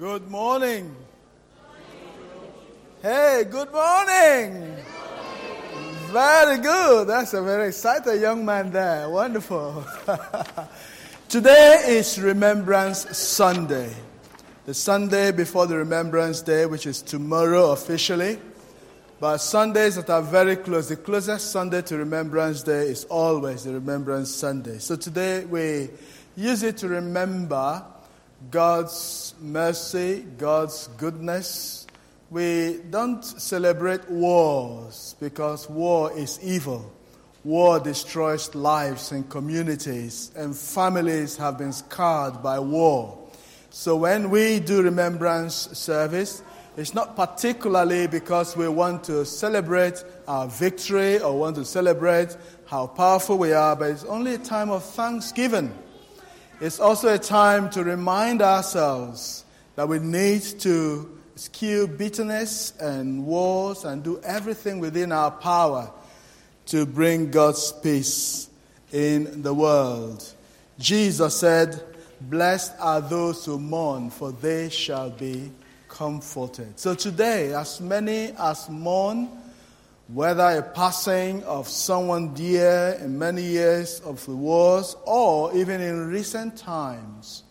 Good morning. Hey, good morning. Very good. That's a very excited young man there. Wonderful. Today is Remembrance Sunday, the Sunday before the Remembrance Day, which is tomorrow officially. But Sundays that are very close, the closest Sunday to Remembrance Day is always the Remembrance Sunday. So today we use it to remember God's mercy, God's goodness. We don't celebrate wars because war is evil. War destroys lives and communities, and families have been scarred by war. So when we do remembrance service, it's not particularly because we want to celebrate our victory or want to celebrate how powerful we are, but it's only a time of thanksgiving. It's also a time to remind ourselves that we need to eschew bitterness and wars and do everything within our power to bring God's peace in the world. Jesus said, "Blessed are those who mourn, for they shall be comforted." So today, as many as mourn, whether a passing of someone dear in many years of the wars, or even in recent times,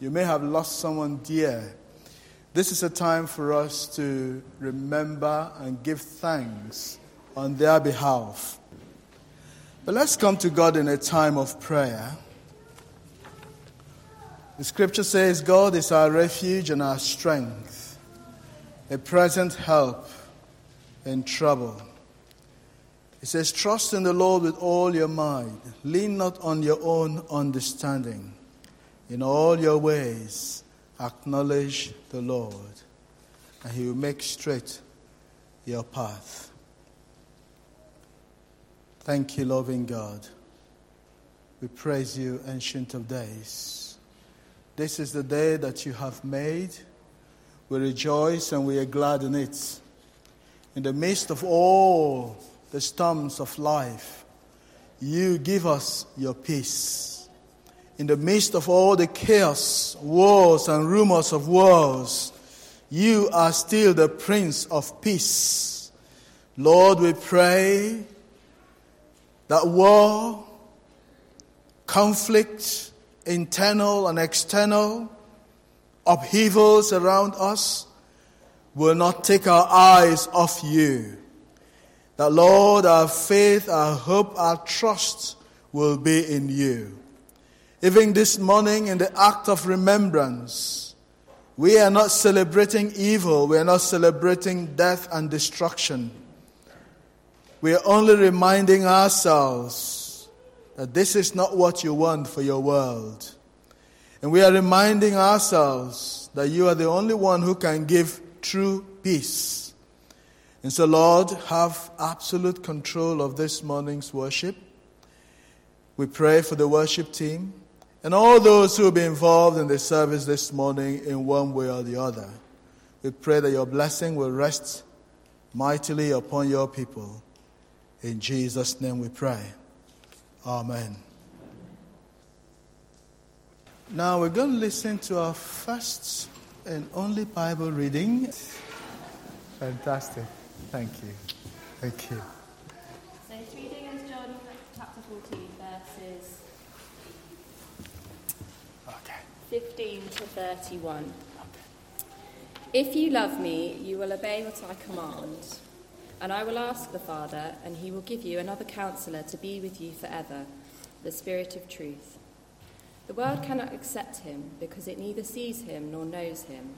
you may have lost someone dear. This is a time for us to remember and give thanks on their behalf. But let's come to God in a time of prayer. The scripture says, God is our refuge and our strength, a present help in trouble. It says, trust in the Lord with all your might. Lean not on your own understanding. In all your ways, acknowledge the Lord, and He will make straight your path. Thank you, loving God. We praise you, Ancient of Days. This is the day that you have made. We rejoice and we are glad in it. In the midst of all the storms of life, you give us your peace. In the midst of all the chaos, wars, and rumors of wars, you are still the Prince of Peace. Lord, we pray that war, conflict, internal and external upheavals around us will not take our eyes off you. That, Lord, our faith, our hope, our trust will be in you. Even this morning, in the act of remembrance, we are not celebrating evil. We are not celebrating death and destruction. We are only reminding ourselves that this is not what you want for your world. And we are reminding ourselves that you are the only one who can give true peace. And so, Lord, have absolute control of this morning's worship. We pray for the worship team and all those who will be involved in the service this morning in one way or the other. We pray that your blessing will rest mightily upon your people. In Jesus' name we pray. Amen. Now we're going to listen to our first and only Bible reading. Fantastic. Thank you. Thank you. So it's reading is John chapter 14, verses 15 to 31. If you love me, you will obey what I command. And I will ask the Father, and he will give you another counselor to be with you forever, the Spirit of Truth. The world cannot accept him, because it neither sees him nor knows him.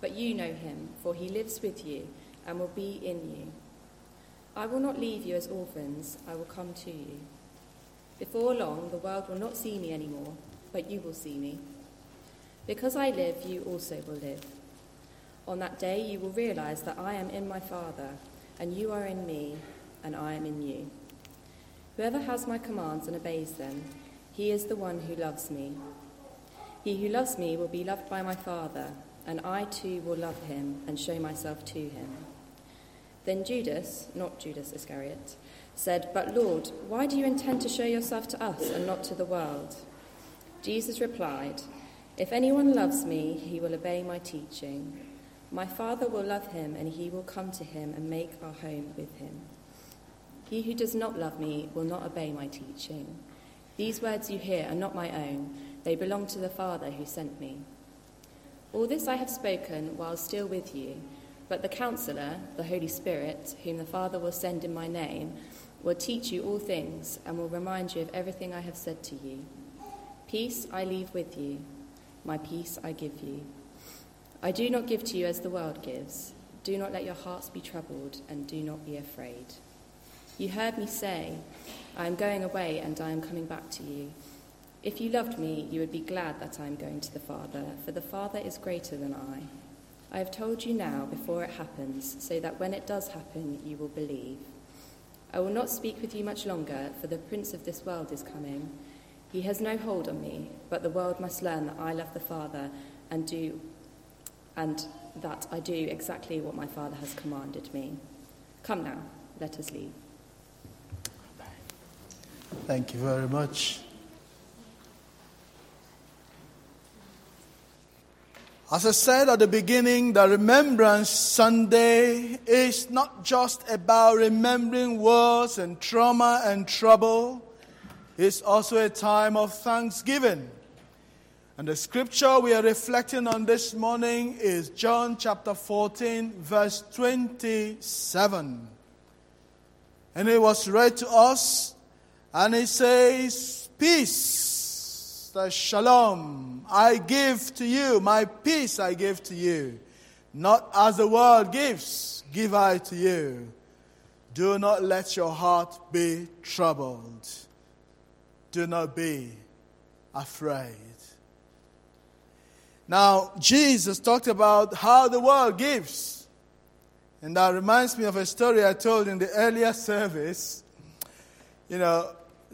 But you know him, for he lives with you and will be in you. I will not leave you as orphans, I will come to you. Before long, the world will not see me anymore, but you will see me. Because I live, you also will live. On that day, you will realize that I am in my Father, and you are in me, and I am in you. Whoever has my commands and obeys them, he is the one who loves me. He who loves me will be loved by my Father, and I too will love him and show myself to him. Then Judas, not Judas Iscariot, said, "But Lord, why do you intend to show yourself to us and not to the world?" Jesus replied, If anyone loves me, he will obey my teaching. My Father will love him, and he will come to him and make our home with him. He who does not love me will not obey my teaching. These words you hear are not my own. They belong to the Father who sent me. All this I have spoken while still with you, but the Counselor, the Holy Spirit, whom the Father will send in my name, will teach you all things and will remind you of everything I have said to you. Peace I leave with you. My peace I give you. I do not give to you as the world gives. Do not let your hearts be troubled, and do not be afraid. You heard me say, I am going away and I am coming back to you. If you loved me, you would be glad that I am going to the Father, for the Father is greater than I. I have told you now before it happens, so that when it does happen, you will believe. I will not speak with you much longer, for the Prince of this world is coming. He has no hold on me, but the world must learn that I love the Father and that I do exactly what my Father has commanded me. Come now, let us leave. Thank you very much. As I said at the beginning, the Remembrance Sunday is not just about remembering wars and trauma and trouble. It's also a time of thanksgiving. And the scripture we are reflecting on this morning is John chapter 14, verse 27. And it was read to us, and it says, Peace. The shalom I give to you, my peace I give to you. Not as the world gives, give I to you. Do not let your heart be troubled. Do not be afraid. Now, Jesus talked about how the world gives. And that reminds me of a story I told in the earlier service. You know,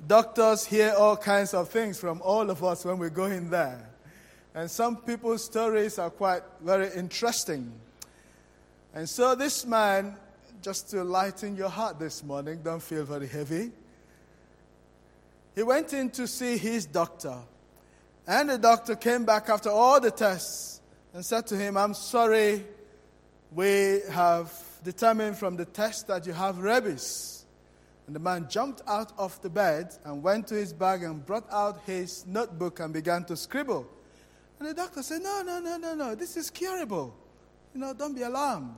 doctors hear all kinds of things from all of us when we go in there. And some people's stories are very interesting. And so this man, just to lighten your heart this morning, don't feel very heavy. He went in to see his doctor. And the doctor came back after all the tests and said to him, I'm sorry, we have determined from the test that you have rabies. And the man jumped out of the bed and went to his bag and brought out his notebook and began to scribble. And the doctor said, No, this is curable. Don't be alarmed.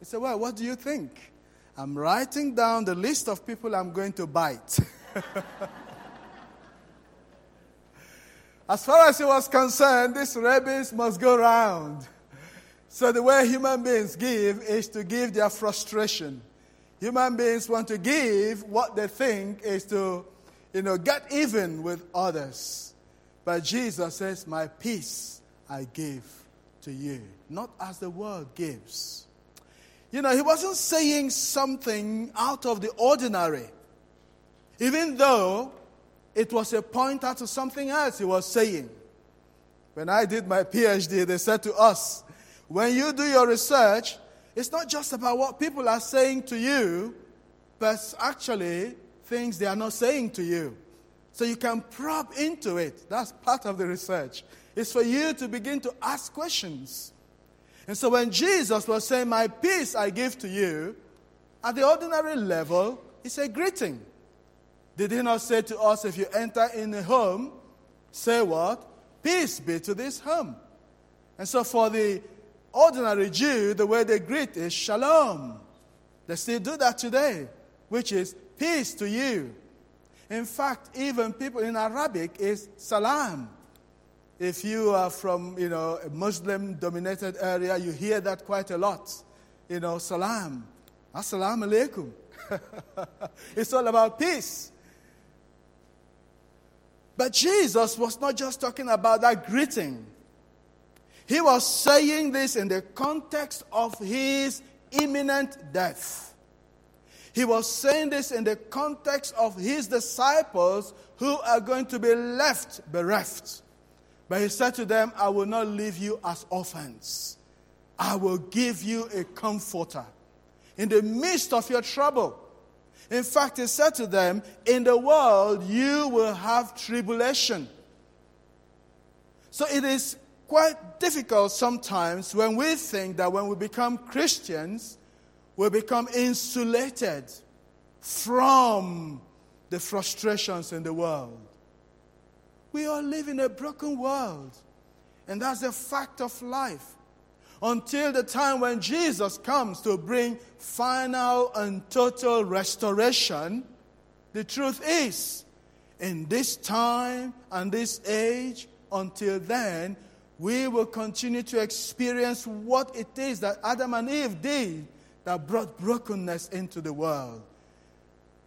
He said, well, what do you think? I'm writing down the list of people I'm going to bite. As far as he was concerned, this rabies must go round. So the way human beings give is to give their frustration. Human beings want to give what they think is to, get even with others. But Jesus says, my peace I give to you, not as the world gives. He wasn't saying something out of the ordinary, even though it was a pointer to something else he was saying. When I did my PhD, they said to us, when you do your research, it's not just about what people are saying to you, but actually things they are not saying to you. So you can probe into it. That's part of the research. It's for you to begin to ask questions. And so when Jesus was saying, my peace I give to you, at the ordinary level, it's a greeting. Did he not say to us, if you enter in a home, say what? Peace be to this home. And so for the ordinary Jew, the way they greet is shalom. They still do that today, which is peace to you. In fact, even people in Arabic is salam. If you are from, a Muslim-dominated area, you hear that quite a lot. Salam. Assalamu alaikum. It's all about peace. But Jesus was not just talking about that greeting. He was saying this in the context of his imminent death. He was saying this in the context of his disciples who are going to be left bereft. But he said to them, I will not leave you as orphans. I will give you a comforter in the midst of your trouble. In fact, he said to them, in the world you will have tribulation. So it is quite difficult sometimes when we think that when we become Christians, we become insulated from the frustrations in the world. We all live in a broken world, and that's a fact of life. Until the time when Jesus comes to bring final and total restoration, the truth is, in this time and this age, until then, we will continue to experience what it is that Adam and Eve did that brought brokenness into the world.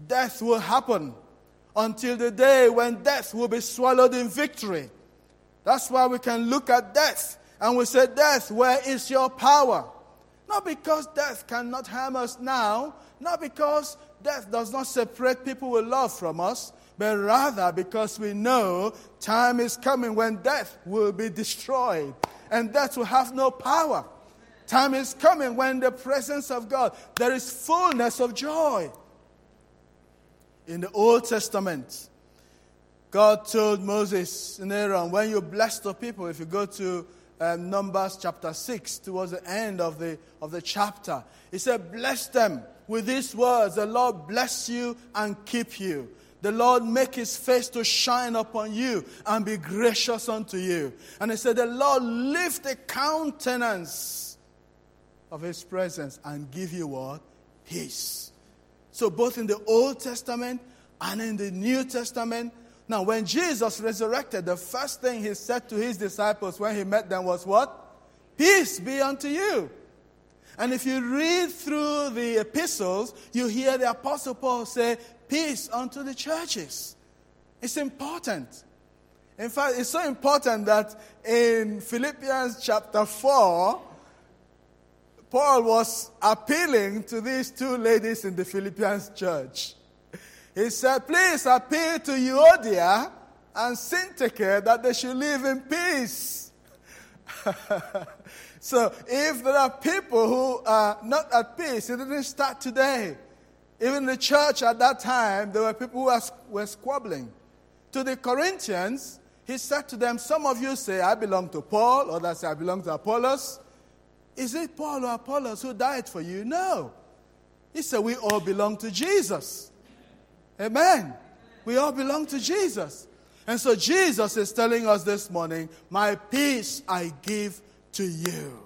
Death will happen until the day when death will be swallowed in victory. That's why we can look at death and we say, death, where is your power? Not because death cannot harm us now, not because death does not separate people we love from us, but rather because we know time is coming when death will be destroyed and death will have no power. Time is coming when the presence of God, there is fullness of joy. In the Old Testament, God told Moses and Aaron, when you bless the people, if you go to Numbers chapter 6, towards the end of the chapter, he said, bless them with these words, the Lord bless you and keep you. The Lord make his face to shine upon you and be gracious unto you. And he said, the Lord lift the countenance of his presence and give you what? Peace. So both in the Old Testament and in the New Testament. Now when Jesus resurrected, the first thing he said to his disciples when he met them was what? Peace be unto you. And if you read through the epistles, you hear the Apostle Paul say, peace unto the churches. It's important. In fact, it's so important that in Philippians chapter 4, Paul was appealing to these two ladies in the Philippians church. He said, please appeal to Euodia and Syntyche that they should live in peace. So if there are people who are not at peace, it didn't start today. Even the church at that time, there were people who were squabbling. To the Corinthians, he said to them, some of you say, I belong to Paul, others say, I belong to Apollos. Is it Paul or Apollos who died for you? No. He said, we all belong to Jesus. Amen. We all belong to Jesus. And so Jesus is telling us this morning, my peace I give to you.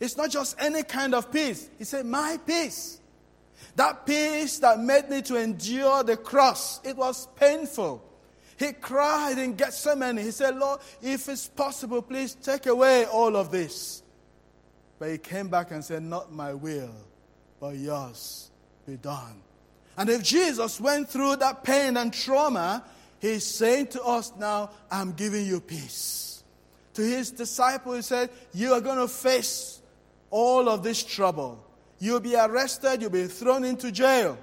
It's not just any kind of peace. He said, my peace. That peace that made me to endure the cross, it was painful. He cried in Gethsemane. He said, Lord, if it's possible, please take away all of this. But he came back and said, not my will, but yours be done. And if Jesus went through that pain and trauma, he's saying to us now, I'm giving you peace. To his disciples, he said, you are going to face all of this trouble. You'll be arrested, you'll be thrown into jail.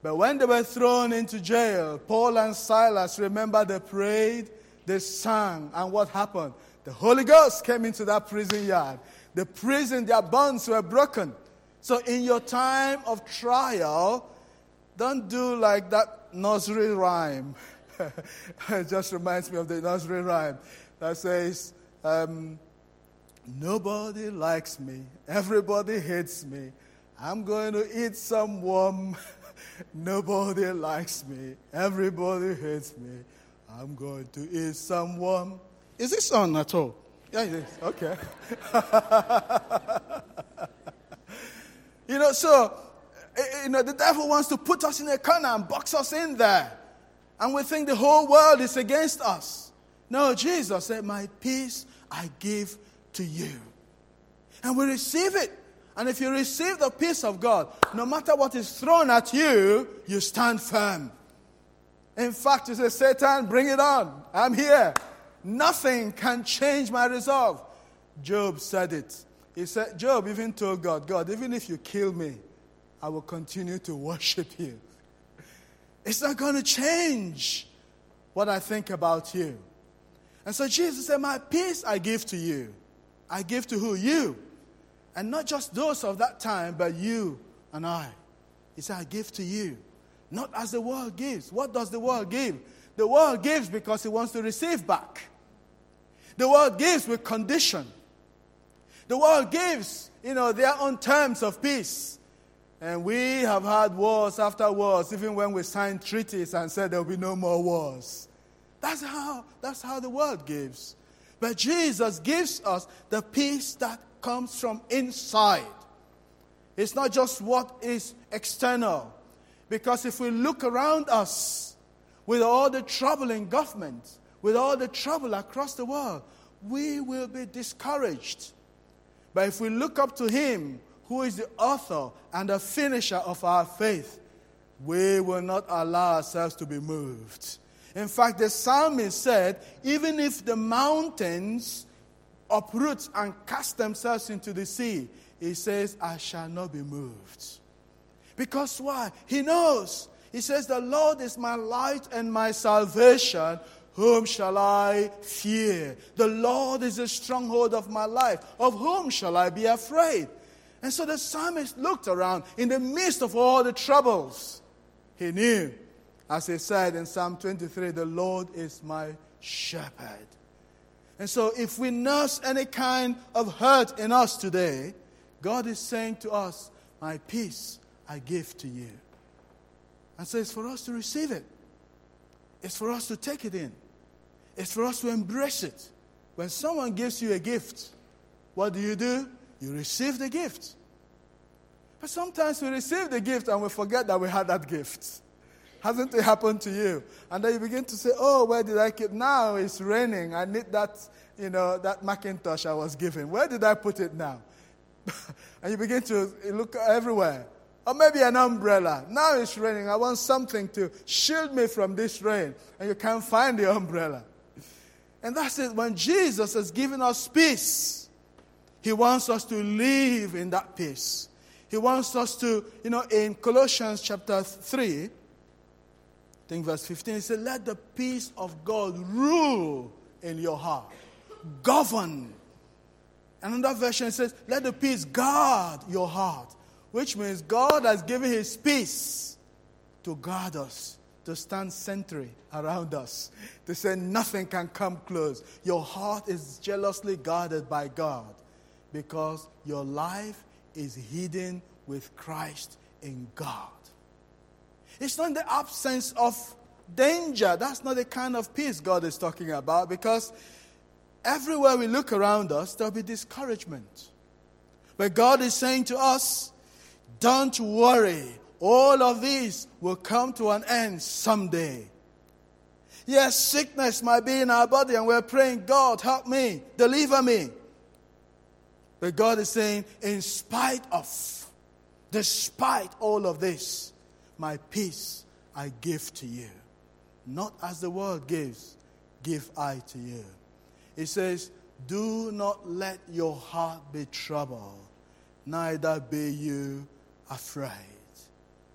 But when they were thrown into jail, Paul and Silas, remember, they prayed, they sang, and what happened? The Holy Ghost came into that prison yard. The prison, their bonds were broken. So in your time of trial, don't do like that nursery rhyme. It just reminds me of the nursery rhyme that says, nobody likes me. Everybody hates me. I'm going to eat some worm. Nobody likes me. Everybody hates me. I'm going to eat some worm. Is this on at all? Yeah, it is. Okay. So the devil wants to put us in a corner and box us in there. And we think the whole world is against us. No, Jesus said, my peace I give to you. And we receive it. And if you receive the peace of God, no matter what is thrown at you, you stand firm. In fact, you say, Satan, bring it on. I'm here. Nothing can change my resolve. Job said it. He said, Job even told God, God, even if you kill me, I will continue to worship you. It's not going to change what I think about you. And so Jesus said, my peace I give to you. I give to who? You. And not just those of that time, but you and I. He said, I give to you. Not as the world gives. What does the world give? The world gives because it wants to receive back. The world gives with condition. The world gives, their own terms of peace. And we have had wars after wars, even when we signed treaties and said there will be no more wars. That's how the world gives. But Jesus gives us the peace that comes from inside. It's not just what is external. Because if we look around us, with all the trouble in government, with all the trouble across the world, we will be discouraged. But if we look up to Him, who is the author and the finisher of our faith, we will not allow ourselves to be moved. In fact, the psalmist said, even if the mountains uproot and cast themselves into the sea, he says, I shall not be moved. Because why? He knows. He says, the Lord is my light and my salvation. Whom shall I fear? The Lord is the stronghold of my life. Of whom shall I be afraid? And so the psalmist looked around in the midst of all the troubles. He knew, as he said in Psalm 23, the Lord is my shepherd. And so if we nurse any kind of hurt in us today, God is saying to us, my peace I give to you. And so it's for us to receive it. It's for us to take it in. It's for us to embrace it. When someone gives you a gift, what do? You receive the gift. But sometimes we receive the gift and we forget that we had that gift. Hasn't it happened to you? And then you begin to say, oh, where did I keep? Now it's raining. I need that Macintosh I was given. Where did I put it now? And you begin to look everywhere. Or maybe an umbrella. Now it's raining. I want something to shield me from this rain. And you can't find the umbrella. And that's it. When Jesus has given us peace, He wants us to live in that peace. He wants us to, in Colossians chapter 3, I think verse 15, He said, let the peace of God rule in your heart. Govern. Another version says, let the peace guard your heart. Which means God has given His peace to guard us, to stand sentry around us, to say nothing can come close. Your heart is jealously guarded by God because your life is hidden with Christ in God. It's not the absence of danger. That's not the kind of peace God is talking about, because everywhere we look around us, there'll be discouragement. But God is saying to us, don't worry, all of these will come to an end someday. Yes, sickness might be in our body and we're praying, God, help me, deliver me. But God is saying, despite all of this, my peace I give to you. Not as the world gives, give I to you. It says, do not let your heart be troubled, neither be you afraid.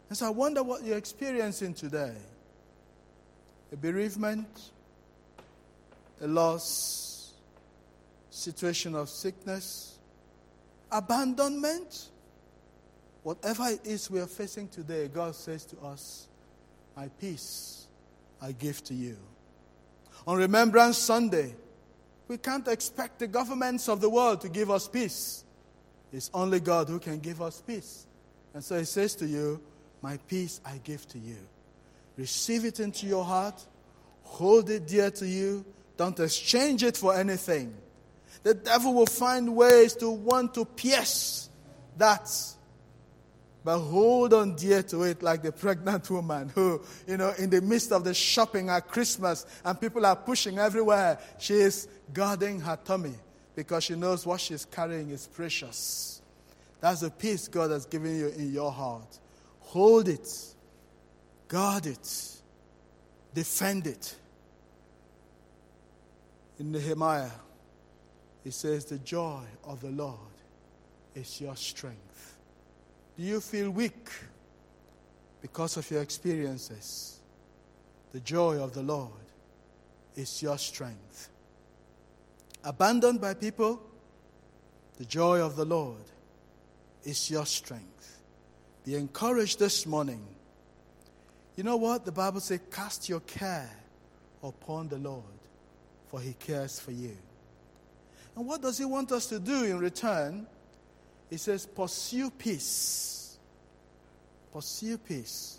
And so I wonder what you're experiencing today. A bereavement, a loss, situation of sickness, abandonment. Whatever it is we are facing today, God says to us, my peace I give to you. On Remembrance Sunday, we can't expect the governments of the world to give us peace. It's only God who can give us peace. And so He says to you, my peace I give to you. Receive it into your heart. Hold it dear to you. Don't exchange it for anything. The devil will find ways to want to pierce that. But hold on dear to it like the pregnant woman who, in the midst of the shopping at Christmas and people are pushing everywhere, she is guarding her tummy because she knows what she's carrying is precious. That's the peace God has given you in your heart. Hold it. Guard it. Defend it. In Nehemiah, it says, the joy of the Lord is your strength. Do you feel weak because of your experiences? The joy of the Lord is your strength. Abandoned by people, the joy of the Lord is your strength. Be encouraged this morning. You know what? The Bible says, cast your care upon the Lord, for He cares for you. And what does he want us to do in return? He says, pursue peace. Pursue peace.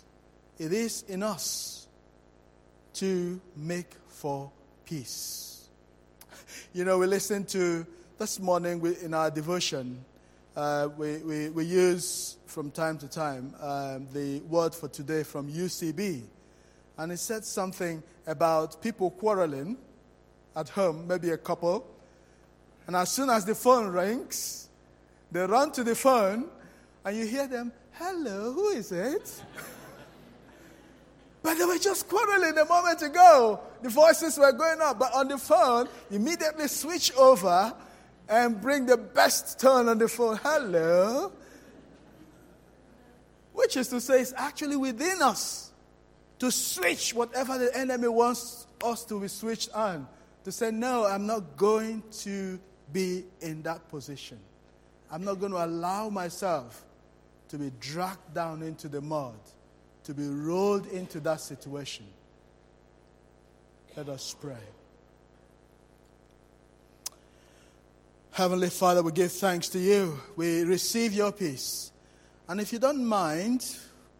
It is in us to make for peace. You know, we listened to, this morning in our devotion, we use from time to time the word for today from UCB. And it said something about people quarreling at home, maybe a couple. And as soon as the phone rings, they run to the phone and you hear them, hello, who is it? But they were just quarreling a moment ago. The voices were going up. But on the phone, immediately switch over and bring the best tone on the phone. Hello. Which is to say, it's actually within us to switch whatever the enemy wants us to be switched on. To say, no, I'm not going to be in that position. I'm not going to allow myself to be dragged down into the mud, to be rolled into that situation. Let us pray. Heavenly Father, we give thanks to you. We receive your peace. And if you don't mind,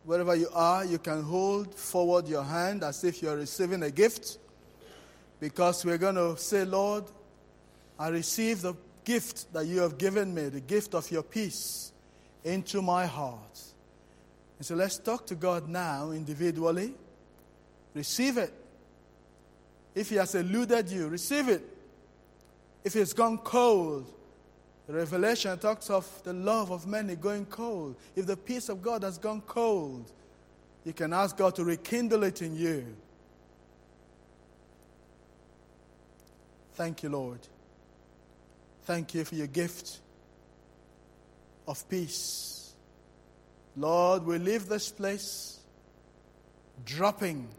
wherever you are, you can hold forward your hand as if you are receiving a gift, because we're going to say, Lord, I receive the gift that you have given me, the gift of your peace, into my heart. And so let's talk to God now individually. Receive it. If he has eluded you, receive it. If it's gone cold, Revelation talks of the love of many going cold. If the peace of God has gone cold, you can ask God to rekindle it in you. Thank you, Lord. Thank you for your gift of peace. Lord, we leave this place dropping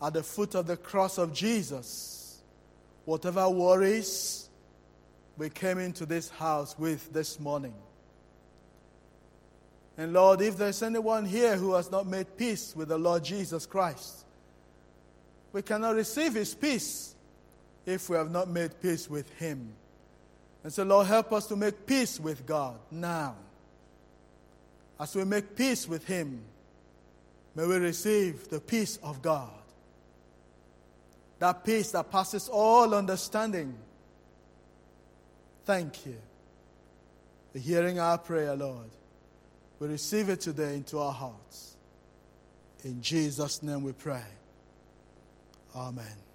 at the foot of the cross of Jesus whatever worries we came into this house with this morning. And Lord, if there's anyone here who has not made peace with the Lord Jesus Christ, we cannot receive his peace if we have not made peace with him. And so Lord, help us to make peace with God now. As we make peace with him, may we receive the peace of God. That peace that passes all understanding. Thank you for hearing our prayer, Lord. We receive it today into our hearts. In Jesus' name we pray. Amen.